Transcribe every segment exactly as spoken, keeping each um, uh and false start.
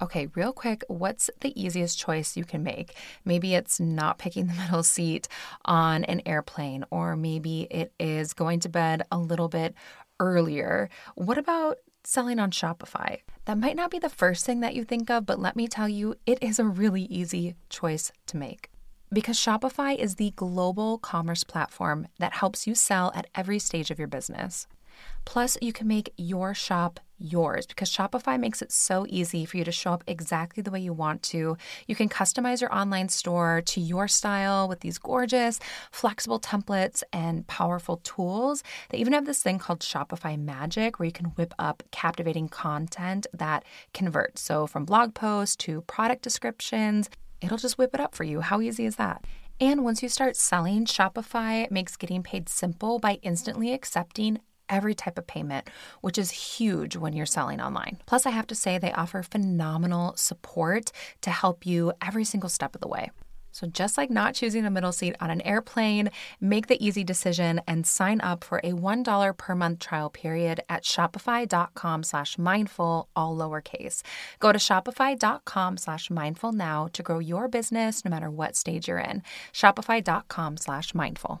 okay, real quick, what's the easiest choice you can make? Maybe it's not picking the middle seat on an airplane, or maybe it is going to bed a little bit earlier. What about selling on Shopify? That might not be the first thing that you think of, but let me tell you, it is a really easy choice to make. Because Shopify is the global commerce platform that helps you sell at every stage of your business. Plus, you can make your shop yours because Shopify makes it so easy for you to show up exactly the way you want to. You can customize your online store to your style with these gorgeous, flexible templates and powerful tools. They even have this thing called Shopify Magic where you can whip up captivating content that converts. So from blog posts to product descriptions, it'll just whip it up for you. How easy is that? And once you start selling, Shopify makes getting paid simple by instantly accepting every type of payment, which is huge when you're selling online. Plus, I have to say they offer phenomenal support to help you every single step of the way. So just like not choosing a middle seat on an airplane, make the easy decision and sign up for a one dollar per month trial period at shopify.com slash mindful, all lowercase. Go to shopify.com slash mindful now to grow your business no matter what stage you're in. Shopify.com slash mindful.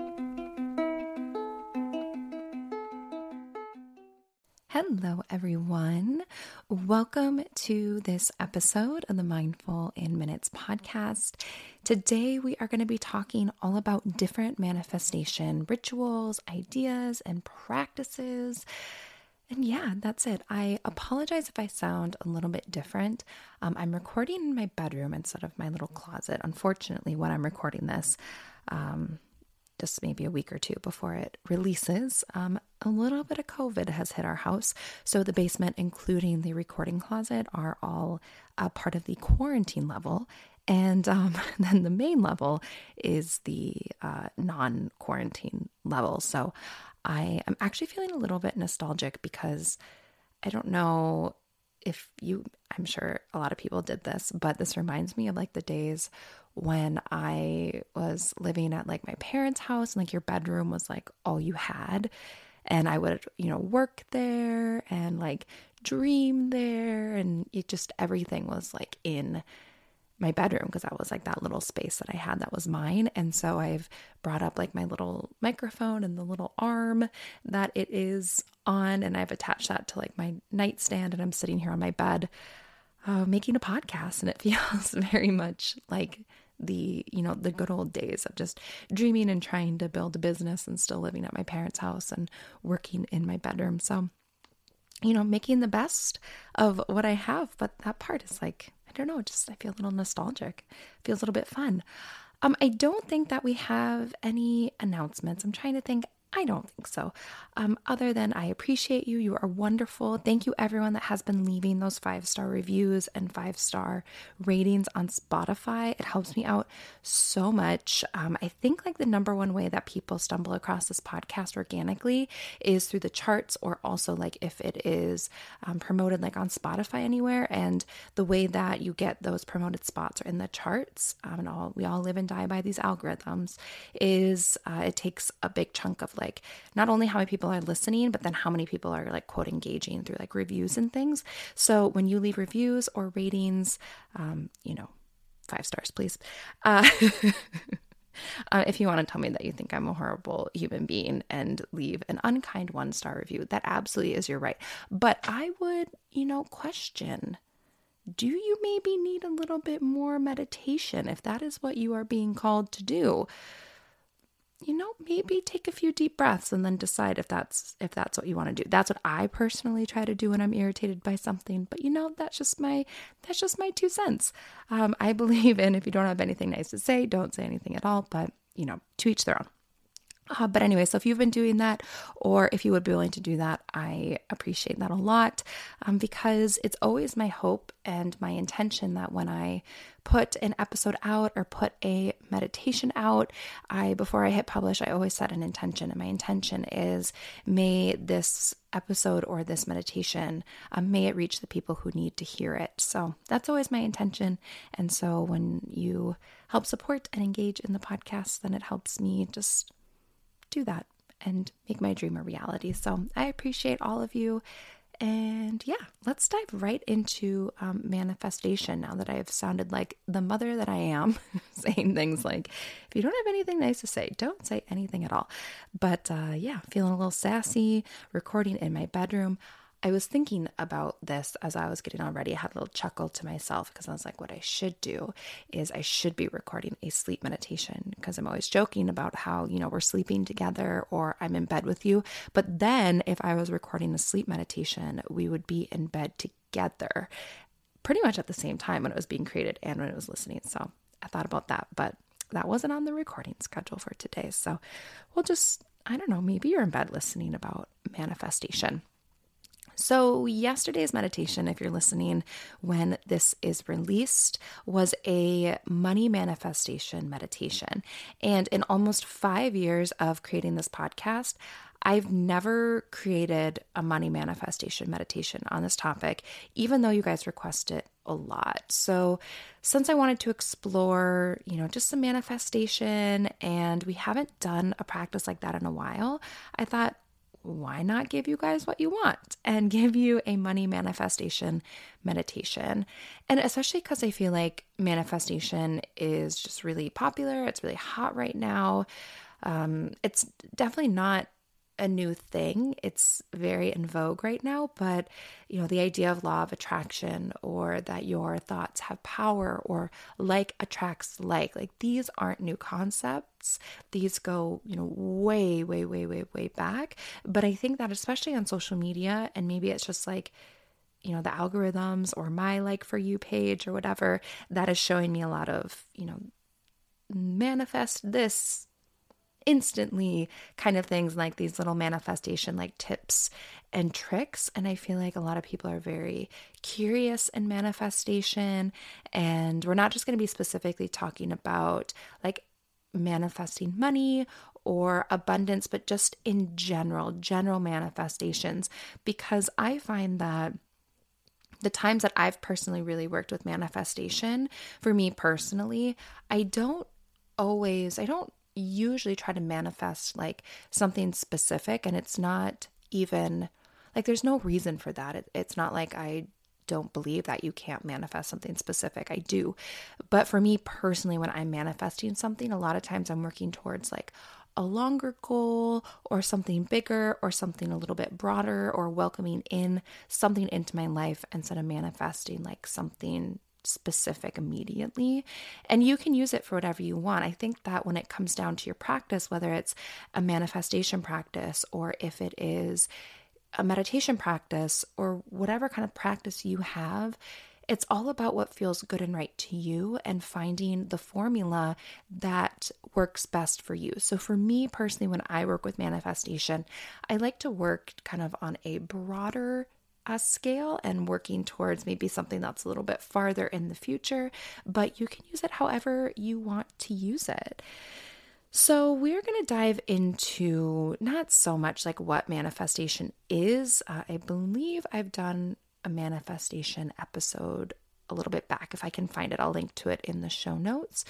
Hello, everyone. Welcome to this episode of the Mindful in Minutes podcast. Today, we are going to be talking all about different manifestation rituals, ideas, and practices. And yeah, that's it. I apologize if I sound a little bit different. Um, I'm recording in my bedroom instead of my little closet, unfortunately, when I'm recording this. Um, just maybe a week or two before it releases. Um, a little bit of COVID has hit our house. So the basement, including the recording closet, are all a part of the quarantine level. And um, then the main level is the uh, non-quarantine level. So I am actually feeling a little bit nostalgic because I don't know if you, I'm sure a lot of people did this, but this reminds me of like the days when I was living at like my parents' house and like your bedroom was like all you had. And I would, you know, work there and like dream there. And it just, everything was like in my bedroom because that was like that little space that I had that was mine. And so I've brought up like my little microphone and the little arm that it is on. And I've attached that to like my nightstand and I'm sitting here on my bed Uh, making a podcast, and it feels very much like the, you know, the good old days of just dreaming and trying to build a business and still living at my parents' house and working in my bedroom. So, you know, making the best of what I have, but that part is like, I don't know, just I feel a little nostalgic. It feels a little bit fun. Um, I don't think that we have any announcements. I'm trying to think. I don't think so. Um, other than I appreciate you. You are wonderful. Thank you everyone that has been leaving those five-star reviews and five-star ratings on Spotify. It helps me out so much. Um, I think like the number one way that people stumble across this podcast organically is through the charts, or also like if it is um, promoted like on Spotify anywhere. And the way that you get those promoted spots or in the charts, um, and all, we all live and die by these algorithms, is uh, it takes a big chunk of like not only how many people are listening, but then how many people are like quote engaging through like reviews and things. So when you leave reviews or ratings, um, you know, five stars, please. Uh, uh, if you want to tell me that you think I'm a horrible human being and leave an unkind one star review, that absolutely is your right. But I would, you know, question, do you maybe need a little bit more meditation if that is what you are being called to do? You know, maybe take a few deep breaths and then decide if that's if that's what you want to do. That's what I personally try to do when I'm irritated by something. But you know, that's just my that's just my two cents. Um, I believe in if you don't have anything nice to say, don't say anything at all. But you know, to each their own. Uh, but anyway, so if you've been doing that, or if you would be willing to do that, I appreciate that a lot, um, because it's always my hope and my intention that when I put an episode out or put a meditation out, I before I hit publish, I always set an intention. And my intention is, may this episode or this meditation, um, may it reach the people who need to hear it. So that's always my intention. And so when you help support and engage in the podcast, then it helps me just do that and make my dream a reality. So I appreciate all of you. And yeah, let's dive right into um, manifestation now that I have sounded like the mother that I am, saying things like, if you don't have anything nice to say, don't say anything at all. But uh, yeah, feeling a little sassy, recording in my bedroom. I was thinking about this as I was getting on ready. I had a little chuckle to myself because I was like, what I should do is I should be recording a sleep meditation, because I'm always joking about how, you know, we're sleeping together or I'm in bed with you. But then if I was recording a sleep meditation, we would be in bed together pretty much at the same time when it was being created and when it was listening. So I thought about that, but that wasn't on the recording schedule for today. So we'll just, I don't know, maybe you're in bed listening about manifestation. So yesterday's meditation, if you're listening when this is released, was a money manifestation meditation. And in almost five years of creating this podcast, I've never created a money manifestation meditation on this topic, even though you guys request it a lot. So since I wanted to explore, you know, just some manifestation, and we haven't done a practice like that in a while, I thought, why not give you guys what you want and give you a money manifestation meditation? And especially because I feel like manifestation is just really popular. It's really hot right now. Um, it's definitely not a new thing. It's very in vogue right now, but you know, the idea of law of attraction, or that your thoughts have power, or like attracts like, like these aren't new concepts. These go, you know, way, way, way, way, way back. But I think that especially on social media, and maybe it's just like, you know, the algorithms or my like for you page or whatever, that is showing me a lot of, you know, manifest this instantly kind of things, like these little manifestation like tips and tricks. And I feel like a lot of people are very curious in manifestation, and we're not just going to be specifically talking about like manifesting money or abundance, but just in general, general manifestations, because I find that the times that I've personally really worked with manifestation, for me personally, I don't always, I don't usually try to manifest like something specific, and it's not even like there's no reason for that. It, it's not like I don't believe that you can't manifest something specific. I do. But for me personally, when I'm manifesting something, a lot of times I'm working towards like a longer goal or something bigger or something a little bit broader, or welcoming in something into my life instead of manifesting like something specific immediately. And you can use it for whatever you want. I think that when it comes down to your practice, whether it's a manifestation practice or if it is a meditation practice or whatever kind of practice you have, it's all about what feels good and right to you and finding the formula that works best for you. So for me personally, when I work with manifestation, I like to work kind of on a broader a scale and working towards maybe something that's a little bit farther in the future, but you can use it however you want to use it. So we're going to dive into not so much like what manifestation is. Uh, I believe I've done a manifestation episode a little bit back. If I can find it, I'll link to it in the show notes.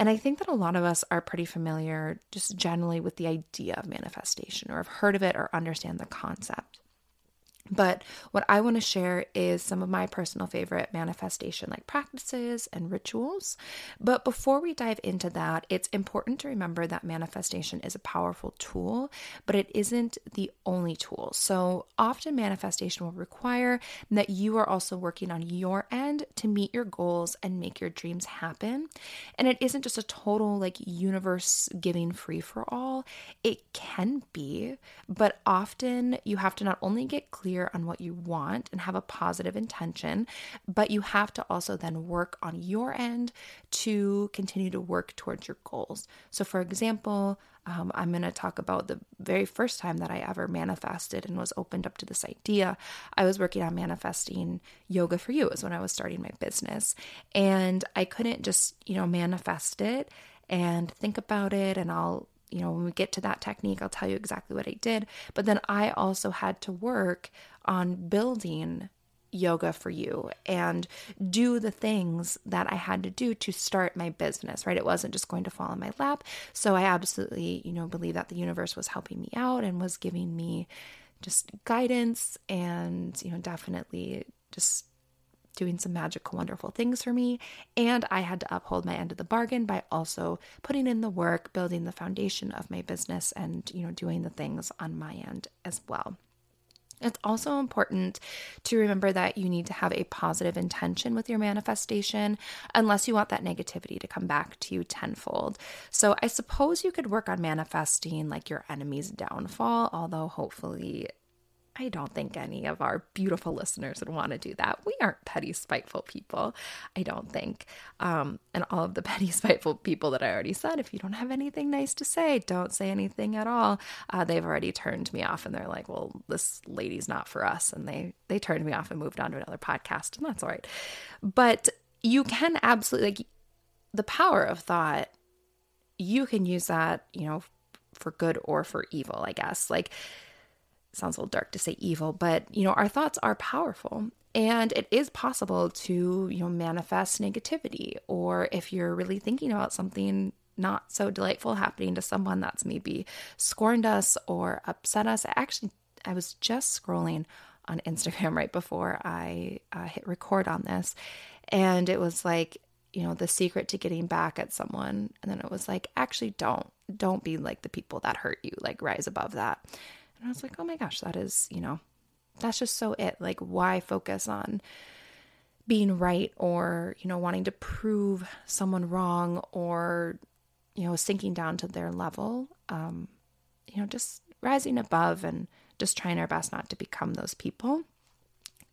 And I think that a lot of us are pretty familiar just generally with the idea of manifestation, or have heard of it or understand the concept. But what I want to share is some of my personal favorite manifestation like practices and rituals. But before we dive into that, it's important to remember that manifestation is a powerful tool, but it isn't the only tool. So often manifestation will require that you are also working on your end to meet your goals and make your dreams happen. And it isn't just a total like universe giving free for all. It can be, but often you have to not only get clear on what you want and have a positive intention, but you have to also then work on your end to continue to work towards your goals. So for example, um, I'm going to talk about the very first time that I ever manifested and was opened up to this idea. I was working on manifesting Yoga for You. It was when I was starting my business, and I couldn't just, you know, manifest it and think about it. And I'll, you know, when we get to that technique, I'll tell you exactly what I did. But then I also had to work on building Yoga for You and do the things that I had to do to start my business, right? It wasn't just going to fall in my lap. So I absolutely, you know, believe that the universe was helping me out and was giving me just guidance and, you know, definitely just doing some magical, wonderful things for me. And I had to uphold my end of the bargain by also putting in the work, building the foundation of my business and, you know, doing the things on my end as well. It's also important to remember that you need to have a positive intention with your manifestation, unless you want that negativity to come back to you tenfold. So I suppose you could work on manifesting like your enemy's downfall, although hopefully I don't think any of our beautiful listeners would want to do that. We aren't petty, spiteful people, I don't think. Um, and all of the petty, spiteful people that I already said, if you don't have anything nice to say, don't say anything at all. Uh, they've already turned me off and they're like, well, this lady's not for us. And they, they turned me off and moved on to another podcast, and that's all right. But you can absolutely, like, the power of thought, you can use that, you know, for good or for evil, I guess. Like, sounds a little dark to say evil, but, you know, our thoughts are powerful, and it is possible to, you know, manifest negativity. Or if you're really thinking about something not so delightful happening to someone that's maybe scorned us or upset us. Actually, I was just scrolling on Instagram right before I uh, hit record on this, and it was like, you know, the secret to getting back at someone. And then it was like, actually don't, don't be like the people that hurt you, like rise above that. And I was like, oh my gosh, that is, you know, that's just so it. Like, why focus on being right or, you know, wanting to prove someone wrong or, you know, sinking down to their level? Um, you know, just rising above and just trying our best not to become those people.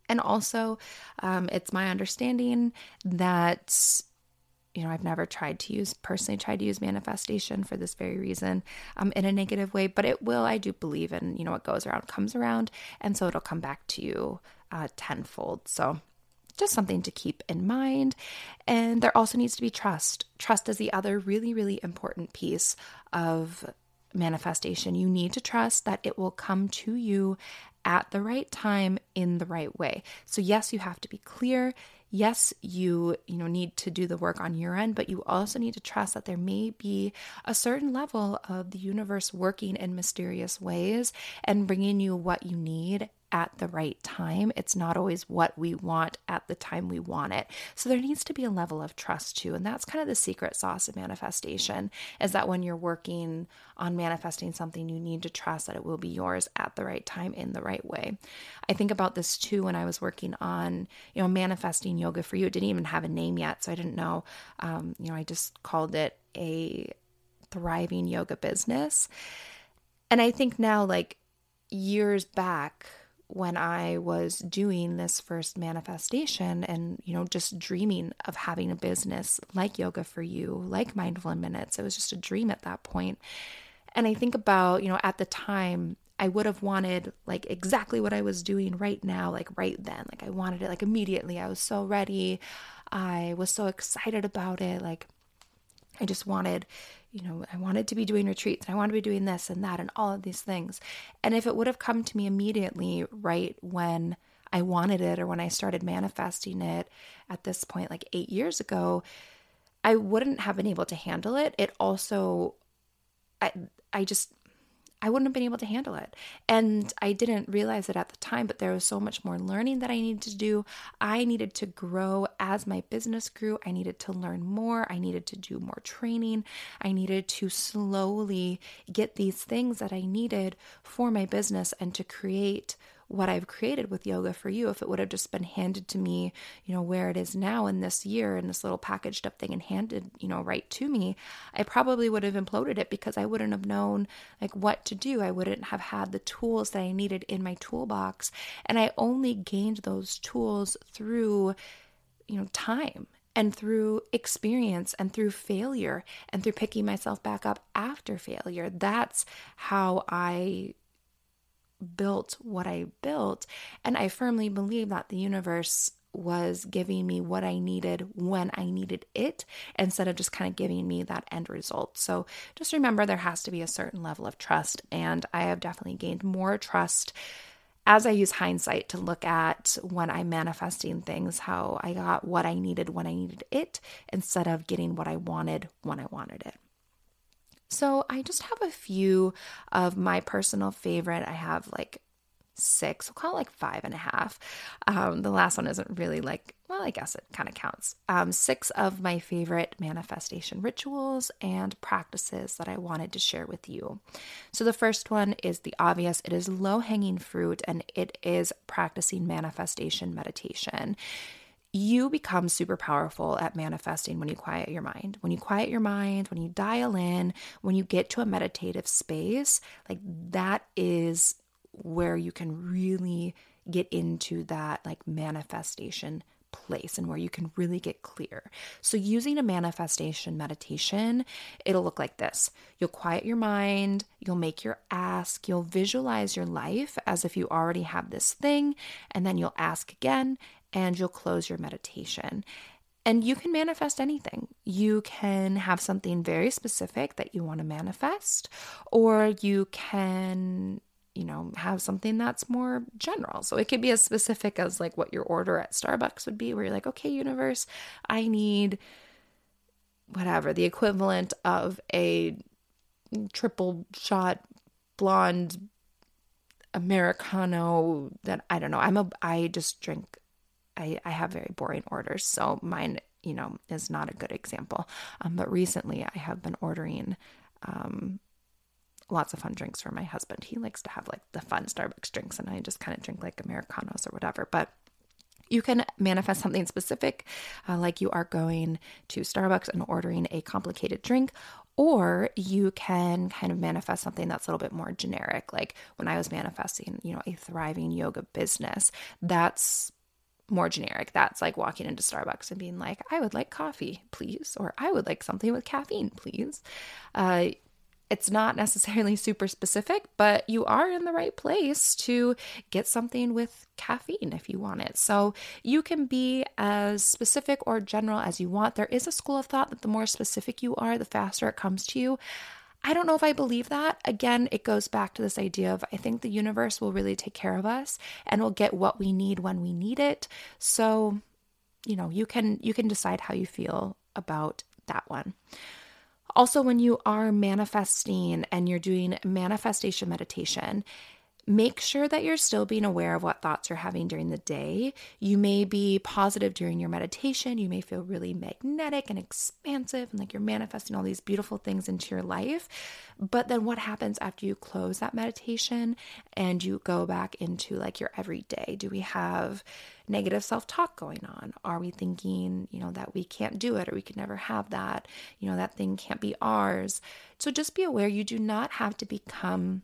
And also, um, it's my understanding that, you know, I've never tried to use, personally tried to use manifestation for this very reason, um, in a negative way, but it will, I do believe in, you know, what goes around comes around. And so it'll come back to you uh, tenfold. So just something to keep in mind. And there also needs to be trust. Trust is the other really, really important piece of manifestation. You need to trust that it will come to you at the right time in the right way. So yes, you have to be clear. Yes, you, you know, need to do the work on your end, but you also need to trust that there may be a certain level of the universe working in mysterious ways and bringing you what you need at the right time. It's not always what we want at the time we want it. So there needs to be a level of trust too. And that's kind of the secret sauce of manifestation, is that when you're working on manifesting something, you need to trust that it will be yours at the right time in the right way. I think about this too when I was working on, you know, manifesting Yoga for You. It didn't even have a name yet, so I didn't know. Um, you know, I just called it a thriving yoga business. And I think now, like years back, when I was doing this first manifestation and, you know, just dreaming of having a business like Yoga for You, like Mindful in Minutes, it was just a dream at that point. And I think about, you know, at the time, I would have wanted like exactly what I was doing right now, like right then. Like I wanted it like immediately. I was so ready. I was so excited about it. Like I just wanted, you know, I wanted to be doing retreats and I wanted to be doing this and that and all of these things. And if it would have come to me immediately right when I wanted it or when I started manifesting it at this point, like eight years ago, I wouldn't have been able to handle it. It also, I, I just, I wouldn't have been able to handle it. And I didn't realize it at the time, but there was so much more learning that I needed to do. I needed to grow as my business grew. I needed to learn more. I needed to do more training. I needed to slowly get these things that I needed for my business and to create what I've created with Yoga for You. If it would have just been handed to me, you know, where it is now in this year in this little packaged up thing and handed, you know, right to me, I probably would have imploded it because I wouldn't have known like what to do. I wouldn't have had the tools that I needed in my toolbox. And I only gained those tools through, you know, time and through experience and through failure and through picking myself back up after failure. That's how I built what I built. And I firmly believe that the universe was giving me what I needed when I needed it, instead of just kind of giving me that end result. So just remember, there has to be a certain level of trust. And I have definitely gained more trust as I use hindsight to look at when I'm manifesting things, how I got what I needed when I needed it, instead of getting what I wanted when I wanted it. So I just have a few of my personal favorite. I have like six, we'll call it like five and a half. Um, the last one isn't really like, well, I guess it kind of counts. Um, six of my favorite manifestation rituals and practices that I wanted to share with you. So the first one is the obvious. It is low-hanging fruit, and it is practicing manifestation meditation. You become super powerful at manifesting when you quiet your mind. When you quiet your mind, when you dial in, when you get to a meditative space, like that is where you can really get into that like manifestation place and where you can really get clear. So using a manifestation meditation, it'll look like this. You'll quiet your mind, you'll make your ask, you'll visualize your life as if you already have this thing, and then you'll ask again, and you'll close your meditation. And you can manifest anything. You can have something very specific that you want to manifest, or you can, you know, have something that's more general. So it could be as specific as like what your order at Starbucks would be, where you're like, okay, universe, I need whatever, the equivalent of a triple shot blonde Americano that, I don't know. I'm a, I just drink, I, I have very boring orders. So mine, you know, is not a good example. Um, but recently I have been ordering, um, lots of fun drinks for my husband. He likes to have like the fun Starbucks drinks, and I just kind of drink like Americanos or whatever. But you can manifest something specific, uh, like you are going to Starbucks and ordering a complicated drink, or you can kind of manifest something that's a little bit more generic. Like when I was manifesting, you know, a thriving yoga business, that's more generic. That's like walking into Starbucks and being like, I would like coffee, please. Or I would like something with caffeine, please. Uh, It's not necessarily super specific, but you are in the right place to get something with caffeine if you want it. So you can be as specific or general as you want. There is a school of thought that the more specific you are, the faster it comes to you. I don't know if I believe that. Again, it goes back to this idea of, I think the universe will really take care of us, and we'll get what we need when we need it. So, you know, you can you can decide how you feel about that one. Also, when you are manifesting and you're doing manifestation meditation, make sure that you're still being aware of what thoughts you're having during the day. You may be positive during your meditation. You may feel really magnetic and expansive and like you're manifesting all these beautiful things into your life. But then what happens after you close that meditation and you go back into like your everyday? Do we have negative self-talk going on? Are we thinking, you know, that we can't do it, or we could never have that, you know, that thing can't be ours? So just be aware, you do not have to become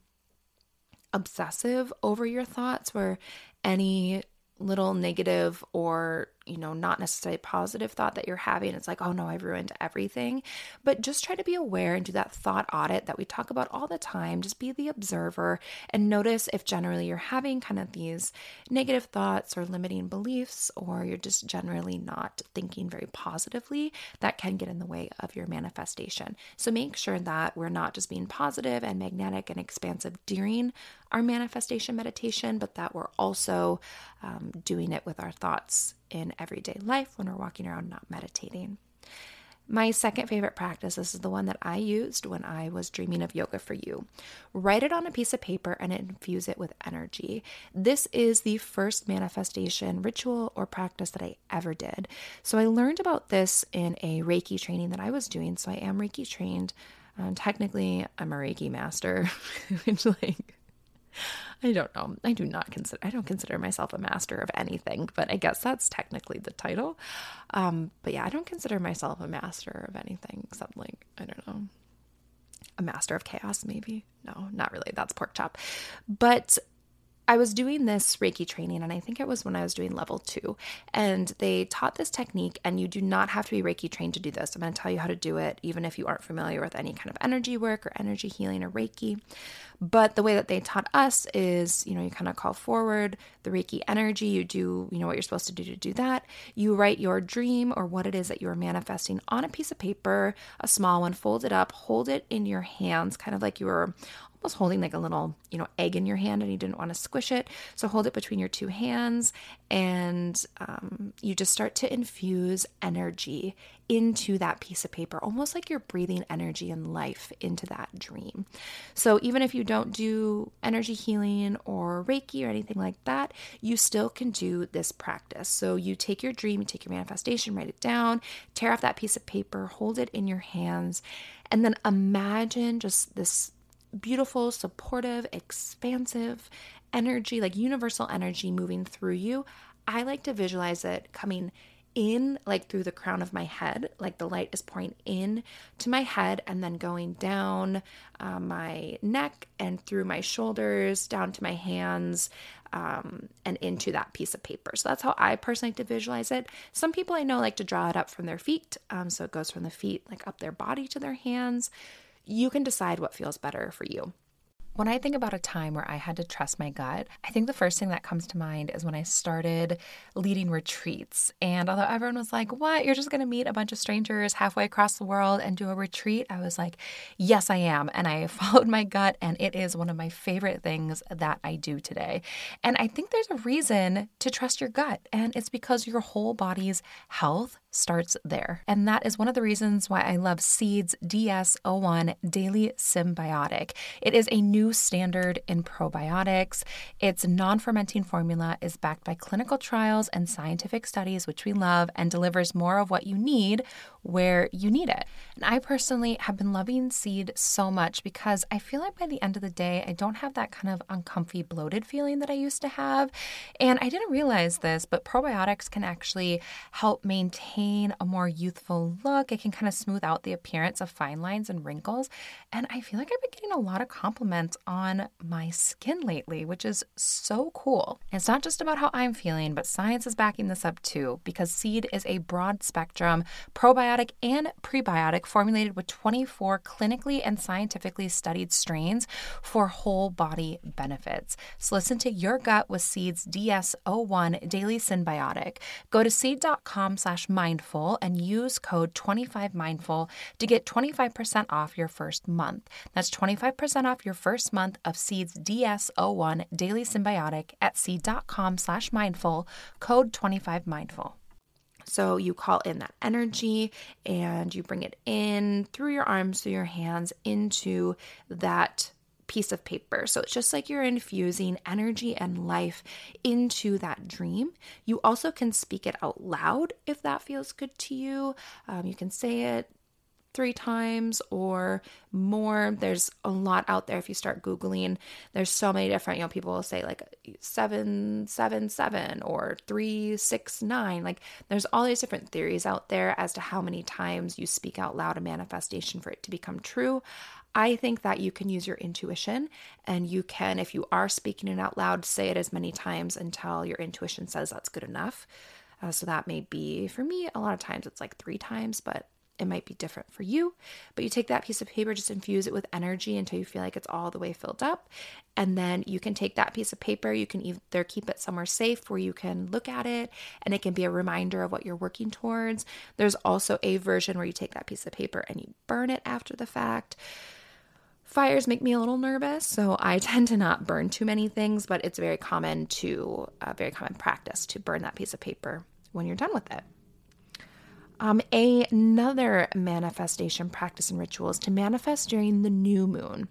obsessive over your thoughts, where any little negative or, you know, not necessarily positive thought that you're having, it's like, oh no, I've ruined everything. But just try to be aware and do that thought audit that we talk about all the time. Just be the observer and notice if generally you're having kind of these negative thoughts or limiting beliefs, or you're just generally not thinking very positively, that can get in the way of your manifestation. So make sure that we're not just being positive and magnetic and expansive during our manifestation meditation, but that we're also um, doing it with our thoughts in everyday life when we're walking around not meditating. My second favorite practice, this is the one that I used when I was dreaming of Yoga for You. Write it on a piece of paper and infuse it with energy. This is the first manifestation ritual or practice that I ever did. So I learned about this in a Reiki training that I was doing. So I am Reiki trained. Um, technically, I'm a Reiki master, which like... I don't know. I do not consider, I don't consider myself a master of anything, but I guess that's technically the title. Um, but yeah, I don't consider myself a master of anything, except like, I don't know, a master of chaos, maybe. No, not really. That's pork chop. But I was doing this Reiki training, and I think it was when I was doing level two, and they taught this technique, and you do not have to be Reiki trained to do this. I'm going to tell you how to do it, even if you aren't familiar with any kind of energy work or energy healing or Reiki. But the way that they taught us is, you know, you kind of call forward the Reiki energy. You do, you know, what you're supposed to do to do that. You write your dream or what it is that you are manifesting on a piece of paper, a small one, fold it up, hold it in your hands, kind of like you were almost holding like a little, you know, egg in your hand and you didn't want to squish it. So hold it between your two hands and um, you just start to infuse energy into that piece of paper, almost like you're breathing energy and life into that dream. So even if you don't do energy healing or Reiki or anything like that, you still can do this practice. So you take your dream, you take your manifestation, write it down, tear off that piece of paper, hold it in your hands, and then imagine just this beautiful, supportive, expansive energy, like universal energy moving through you. I like to visualize it coming in, like through the crown of my head, like the light is pouring in to my head and then going down uh, my neck and through my shoulders, down to my hands, um, and into that piece of paper. So that's how I personally like to visualize it. Some people I know like to draw it up from their feet. Um, so it goes from the feet, like up their body to their hands. You can decide what feels better for you. When I think about a time where I had to trust my gut, I think the first thing that comes to mind is when I started leading retreats. And although everyone was like, what, you're just going to meet a bunch of strangers halfway across the world and do a retreat? I was like, yes, I am. And I followed my gut, and it is one of my favorite things that I do today. And I think there's a reason to trust your gut, and it's because your whole body's health starts there. And that is one of the reasons why I love Seeds D S zero one Daily Symbiotic. It is a new standard in probiotics. Its non-fermenting formula is backed by clinical trials and scientific studies, which we love, and delivers more of what you need where you need it. And I personally have been loving Seed so much because I feel like by the end of the day, I don't have that kind of uncomfy, bloated feeling that I used to have. And I didn't realize this, but probiotics can actually help maintain a more youthful look. It can kind of smooth out the appearance of fine lines and wrinkles. And I feel like I've been getting a lot of compliments on my skin lately, which is so cool. And it's not just about how I'm feeling, but science is backing this up too, because Seed is a broad spectrum probiotic and prebiotic formulated with twenty-four clinically and scientifically studied strains for whole body benefits. So listen to your gut with Seed's D S zero one Daily Symbiotic. Go to seed.com slash mindful and use code twenty-five mindful to get twenty-five percent off your first month. That's twenty-five percent off your first month of Seeds D S zero one Daily Symbiotic at seed.com slash mindful, code twenty-five mindful. So you call in that energy and you bring it in through your arms, through your hands, into that piece of paper. So it's just like you're infusing energy and life into that dream. You also can speak it out loud if that feels good to you. Um, you can say it three times or more. There's a lot out there. If you start Googling, there's so many different, you know, people will say like seven, seven, seven, or three, six, nine. Like there's all these different theories out there as to how many times you speak out loud a manifestation for it to become true. I think that you can use your intuition, and you can, if you are speaking it out loud, say it as many times until your intuition says that's good enough. Uh, so that may be, for me, a lot of times it's like three times, but it might be different for you. But you take that piece of paper, just infuse it with energy until you feel like it's all the way filled up. And then you can take that piece of paper, you can either keep it somewhere safe where you can look at it and it can be a reminder of what you're working towards. There's also a version where you take that piece of paper and you burn it after the fact. Fires make me a little nervous, so I tend to not burn too many things, but it's very common to, uh, very common practice to burn that piece of paper when you're done with it. Um, another manifestation practice and ritual is to manifest during the new moon.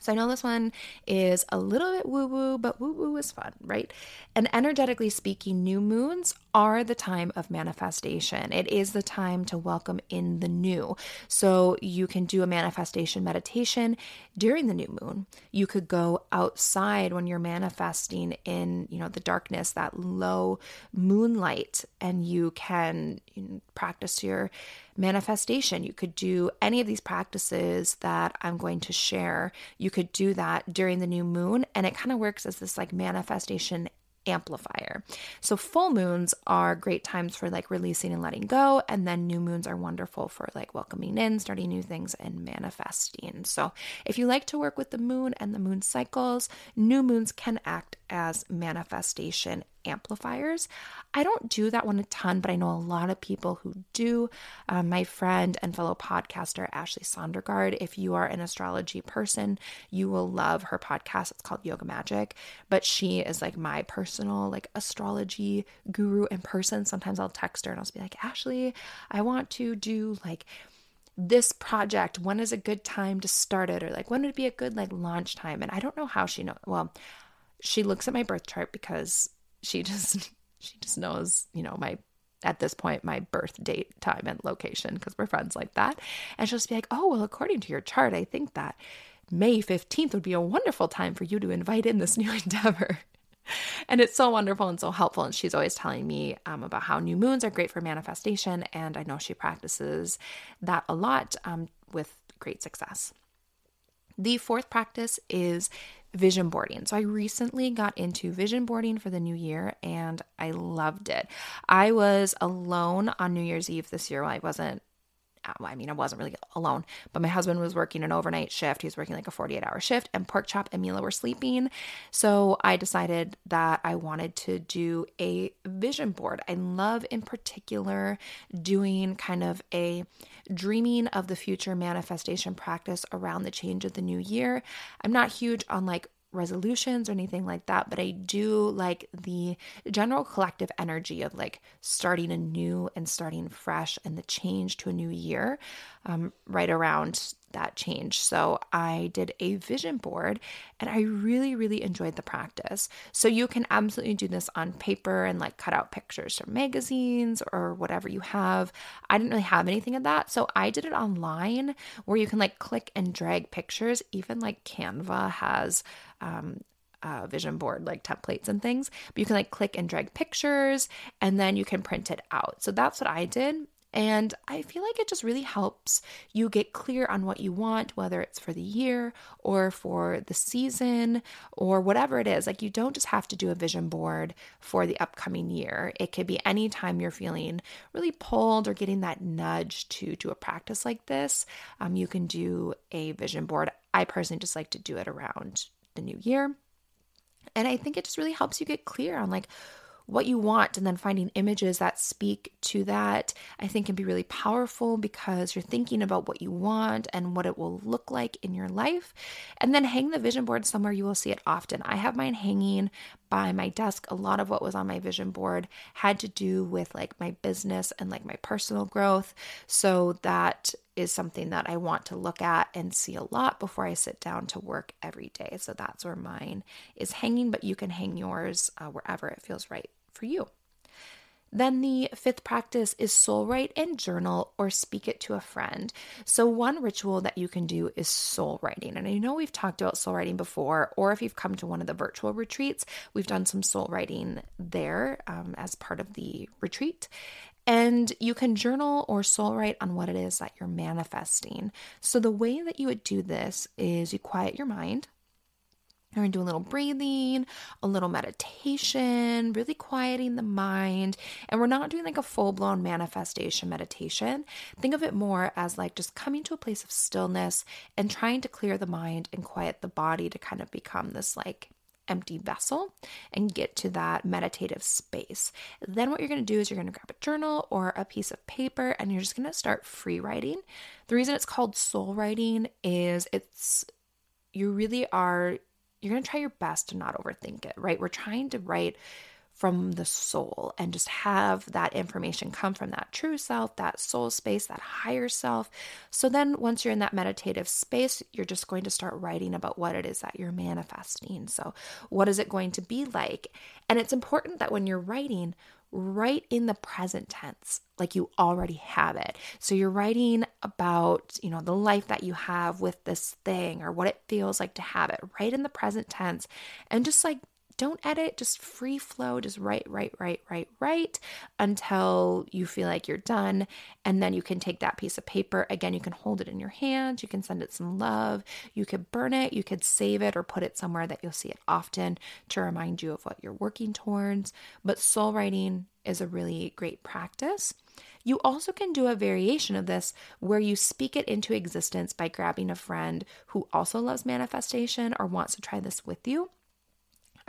So I know this one is a little bit woo-woo, but woo-woo is fun, right? And energetically speaking, new moons are the time of manifestation. It is the time to welcome in the new. So you can do a manifestation meditation during the new moon. You could go outside when you're manifesting in, you know, the darkness, that low moonlight, and you can, you know, practice your manifestation. You could do any of these practices that I'm going to share. You could do that during the new moon, and it kind of works as this like manifestation amplifier. So full moons are great times for like releasing and letting go. And then new moons are wonderful for like welcoming in, starting new things, and manifesting. So if you like to work with the moon and the moon cycles, new moons can act as manifestation amplifiers. I don't do that one a ton, but I know a lot of people who do. Um, my friend and fellow podcaster, Ashley Sondergaard, if you are an astrology person, you will love her podcast. It's called Yoga Magic, but she is like my personal like astrology guru in person. Sometimes I'll text her and I'll just be like, Ashley, I want to do like this project. When is a good time to start it? Or like, when would be a good like launch time? And I don't know how she knows. Well, she looks at my birth chart because She just, she just knows, you know, my, at this point, my birth date, time, and location, because we're friends like that. And she'll just be like, oh, well, according to your chart, I think that May fifteenth would be a wonderful time for you to invite in this new endeavor. And it's so wonderful and so helpful. And she's always telling me um, about how new moons are great for manifestation. And I know she practices that a lot um, with great success. The fourth practice is vision boarding. So I recently got into vision boarding for the new year and I loved it. I was alone on New Year's Eve this year. Well, I wasn't, I mean, I wasn't really alone, but my husband was working an overnight shift. He was working like a forty-eight hour shift, and Pork Chop and Mila were sleeping. So I decided that I wanted to do a vision board. I love in particular doing kind of a dreaming of the future manifestation practice around the change of the new year. I'm not huge on like resolutions or anything like that, but I do like the general collective energy of like starting anew and starting fresh and the change to a new year um, right around that change. So I did a vision board and I really, really enjoyed the practice. So you can absolutely do this on paper and like cut out pictures from magazines or whatever you have. I didn't really have anything of that. So I did it online where you can like click and drag pictures. Even like Canva has um, uh, vision board, like templates and things, but you can like click and drag pictures and then you can print it out. So that's what I did. And I feel like it just really helps you get clear on what you want, whether it's for the year or for the season or whatever it is. Like you don't just have to do a vision board for the upcoming year. It could be any time you're feeling really pulled or getting that nudge to do a practice like this. Um, you can do a vision board. I personally just like to do it around the new year. And I think it just really helps you get clear on like what you want, and then finding images that speak to that, I think can be really powerful because you're thinking about what you want and what it will look like in your life. And then hang the vision board somewhere you will see it often. I have mine hanging by my desk. A lot of what was on my vision board had to do with like my business and like my personal growth. So that is something that I want to look at and see a lot before I sit down to work every day. So that's where mine is hanging, but you can hang yours uh, wherever it feels right for you. Then the fifth practice is soul write and journal or speak it to a friend. So one ritual that you can do is soul writing. And I know we've talked about soul writing before, or if you've come to one of the virtual retreats, we've done some soul writing there um, as part of the retreat. And you can journal or soul write on what it is that you're manifesting. So the way that you would do this is you quiet your mind. You're going to do a little breathing, a little meditation, really quieting the mind. And we're not doing like a full-blown manifestation meditation. Think of it more as like just coming to a place of stillness and trying to clear the mind and quiet the body to kind of become this like empty vessel and get to that meditative space. Then what you're going to do is you're going to grab a journal or a piece of paper and you're just going to start free writing. The reason it's called soul writing is it's, you really are, you're going to try your best to not overthink it, right? We're trying to write from the soul and just have that information come from that true self, that soul space, that higher self. So then once you're in that meditative space, you're just going to start writing about what it is that you're manifesting. So what is it going to be like? And it's important that when you're writing, write in the present tense, like you already have it. So you're writing about, you know, the life that you have with this thing or what it feels like to have it, right in the present tense, and just like Don't edit, just free flow, just write, write, write, write, write until you feel like you're done. And then you can take that piece of paper. Again, you can hold it in your hand. You can send it some love. You could burn it. You could save it or put it somewhere that you'll see it often to remind you of what you're working towards. But soul writing is a really great practice. You also can do a variation of this where you speak it into existence by grabbing a friend who also loves manifestation or wants to try this with you.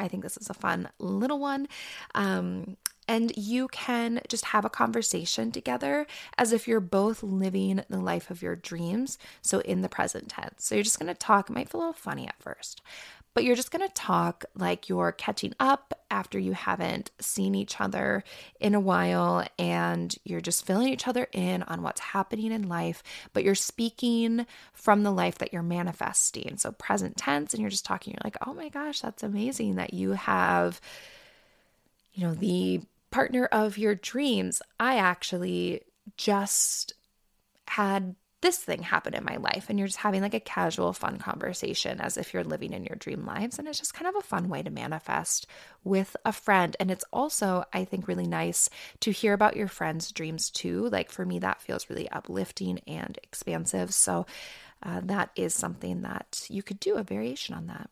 I think this is a fun little one. Um, and you can just have a conversation together as if you're both living the life of your dreams. So in the present tense. So you're just going to talk. It might feel a little funny at first, but you're just going to talk like you're catching up after you haven't seen each other in a while, and you're just filling each other in on what's happening in life, but you're speaking from the life that you're manifesting. So present tense, and you're just talking. You're like, oh my gosh, that's amazing that you have, you know, the partner of your dreams. I actually just had this thing happened in my life, and you're just having like a casual, fun conversation as if you're living in your dream lives. And it's just kind of a fun way to manifest with a friend. And it's also, I think, really nice to hear about your friend's dreams too. Like for me, that feels really uplifting and expansive. So uh, that is something that you could do a variation on that.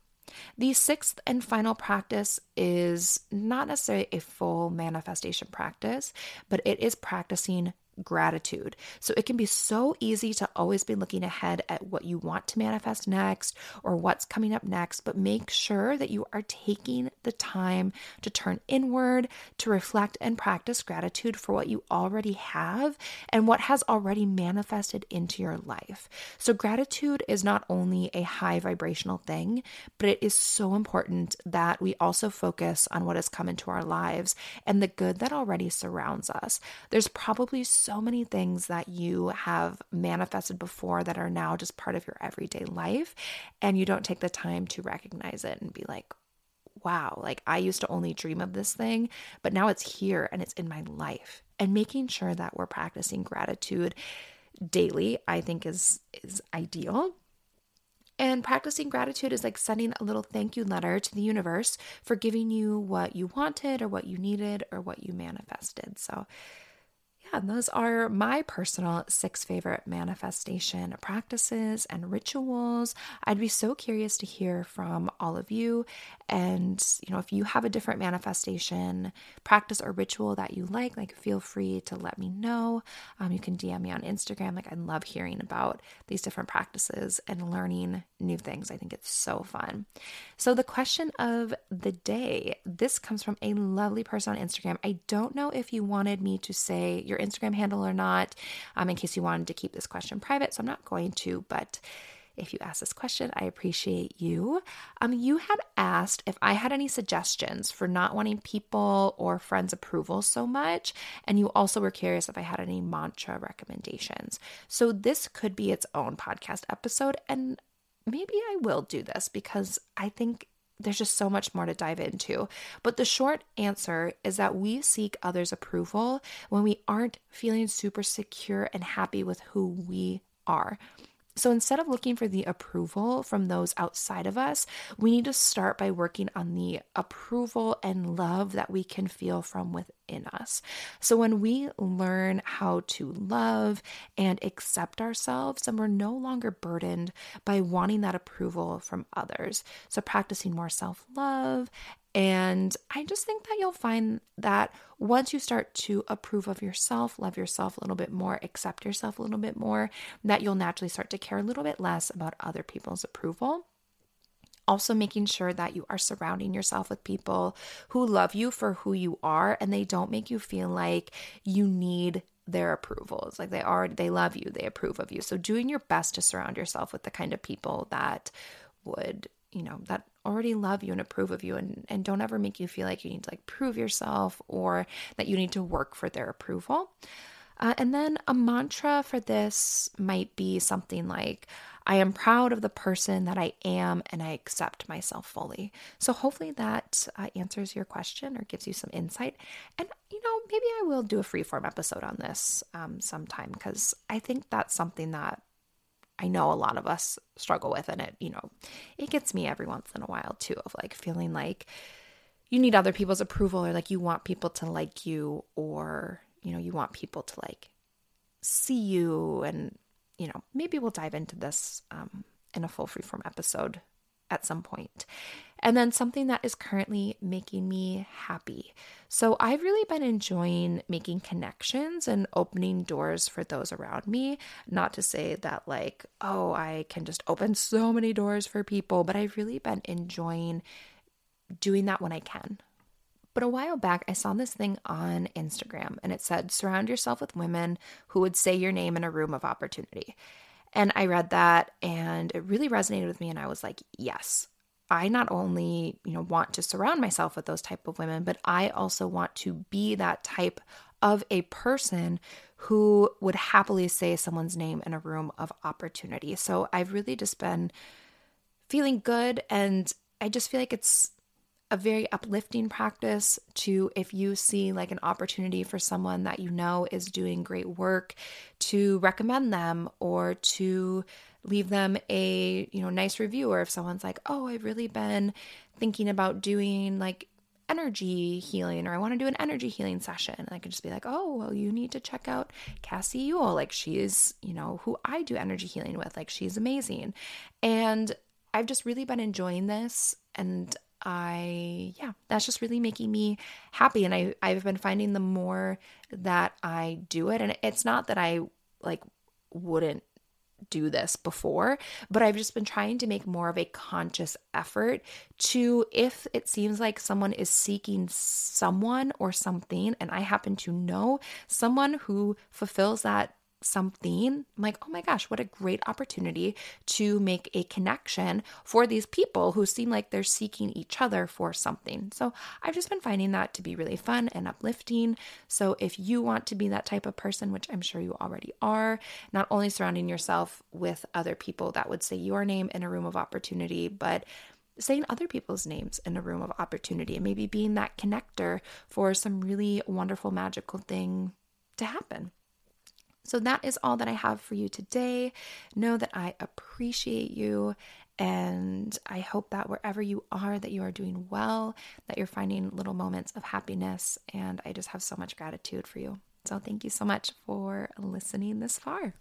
The sixth and final practice is not necessarily a full manifestation practice, but it is practicing gratitude. So it can be so easy to always be looking ahead at what you want to manifest next or what's coming up next, but make sure that you are taking the time to turn inward, to reflect and practice gratitude for what you already have and what has already manifested into your life. So gratitude is not only a high vibrational thing, but it is so important that we also focus on what has come into our lives and the good that already surrounds us. There's probably so So many things that you have manifested before that are now just part of your everyday life, and you don't take the time to recognize it and be like, wow, like I used to only dream of this thing, but now it's here and it's in my life. And making sure that we're practicing gratitude daily, I think is is ideal. And practicing gratitude is like sending a little thank you letter to the universe for giving you what you wanted or what you needed or what you manifested. So yeah, those are my personal six favorite manifestation practices and rituals. I'd be so curious to hear from all of you. And, you know, if you have a different manifestation practice or ritual that you like, like feel free to let me know. Um, you can D M me on Instagram. Like I love hearing about these different practices and learning new things. I think it's so fun. So the question of the day, this comes from a lovely person on Instagram. I don't know if you wanted me to say your Instagram handle or not, um, in case you wanted to keep this question private. So I'm not going to, but if you asked this question, I appreciate you. Um, you had asked if I had any suggestions for not wanting people or friends' approval so much, and you also were curious if I had any mantra recommendations. So this could be its own podcast episode, and maybe I will do this because I think there's just so much more to dive into. But the short answer is that we seek others' approval when we aren't feeling super secure and happy with who we are. So instead of looking for the approval from those outside of us, we need to start by working on the approval and love that we can feel from within us. So when we learn how to love and accept ourselves, then we're no longer burdened by wanting that approval from others. So practicing more self-love. And I just think that you'll find that once you start to approve of yourself, love yourself a little bit more, accept yourself a little bit more, that you'll naturally start to care a little bit less about other people's approval. Also making sure that you are surrounding yourself with people who love you for who you are, and they don't make you feel like you need their approvals. Like they are, they love you, they approve of you. So doing your best to surround yourself with the kind of people that would, you know, that already love you and approve of you, and, and don't ever make you feel like you need to like prove yourself or that you need to work for their approval. Uh, and then a mantra for this might be something like, I am proud of the person that I am and I accept myself fully. So hopefully that uh, answers your question or gives you some insight. And, you know, maybe I will do a freeform episode on this um, sometime, because I think that's something that I know a lot of us struggle with, and it, you know, it gets me every once in a while too, of like feeling like you need other people's approval, or like you want people to like you, or, you know, you want people to like see you. And, you know, maybe we'll dive into this um, in a full freeform episode at some point. And then something that is currently making me happy. So I've really been enjoying making connections and opening doors for those around me. Not to say that like, oh, I can just open so many doors for people, but I've really been enjoying doing that when I can. But a while back, I saw this thing on Instagram and it said, surround yourself with women who would say your name in a room of opportunity. And I read that and it really resonated with me. And I was like, yes, I not only, you know, want to surround myself with those type of women, but I also want to be that type of a person who would happily say someone's name in a room of opportunity. So I've really just been feeling good. And I just feel like it's a very uplifting practice to, if you see like an opportunity for someone that you know is doing great work, to recommend them or to leave them a, you know, nice review. Or if someone's like, oh, I've really been thinking about doing like energy healing, or I want to do an energy healing session. And I can just be like, oh, well, you need to check out Cassie Yule. Like she is, you know, who I do energy healing with. Like she's amazing. And I've just really been enjoying this. And I, yeah, that's just really making me happy. And I, I've been finding the more that I do it, and it's not that I like wouldn't do this before, but I've just been trying to make more of a conscious effort to, if it seems like someone is seeking someone or something, and I happen to know someone who fulfills that something, I'm like, oh my gosh, what a great opportunity to make a connection for these people who seem like they're seeking each other for something. So I've just been finding that to be really fun and uplifting. So if you want to be that type of person, which I'm sure you already are, not only surrounding yourself with other people that would say your name in a room of opportunity, but saying other people's names in a room of opportunity, and maybe being that connector for some really wonderful, magical thing to happen. So that is all that I have for you today. Know that I appreciate you, and I hope that wherever you are, that you are doing well, that you're finding little moments of happiness, and I just have so much gratitude for you. So thank you so much for listening this far.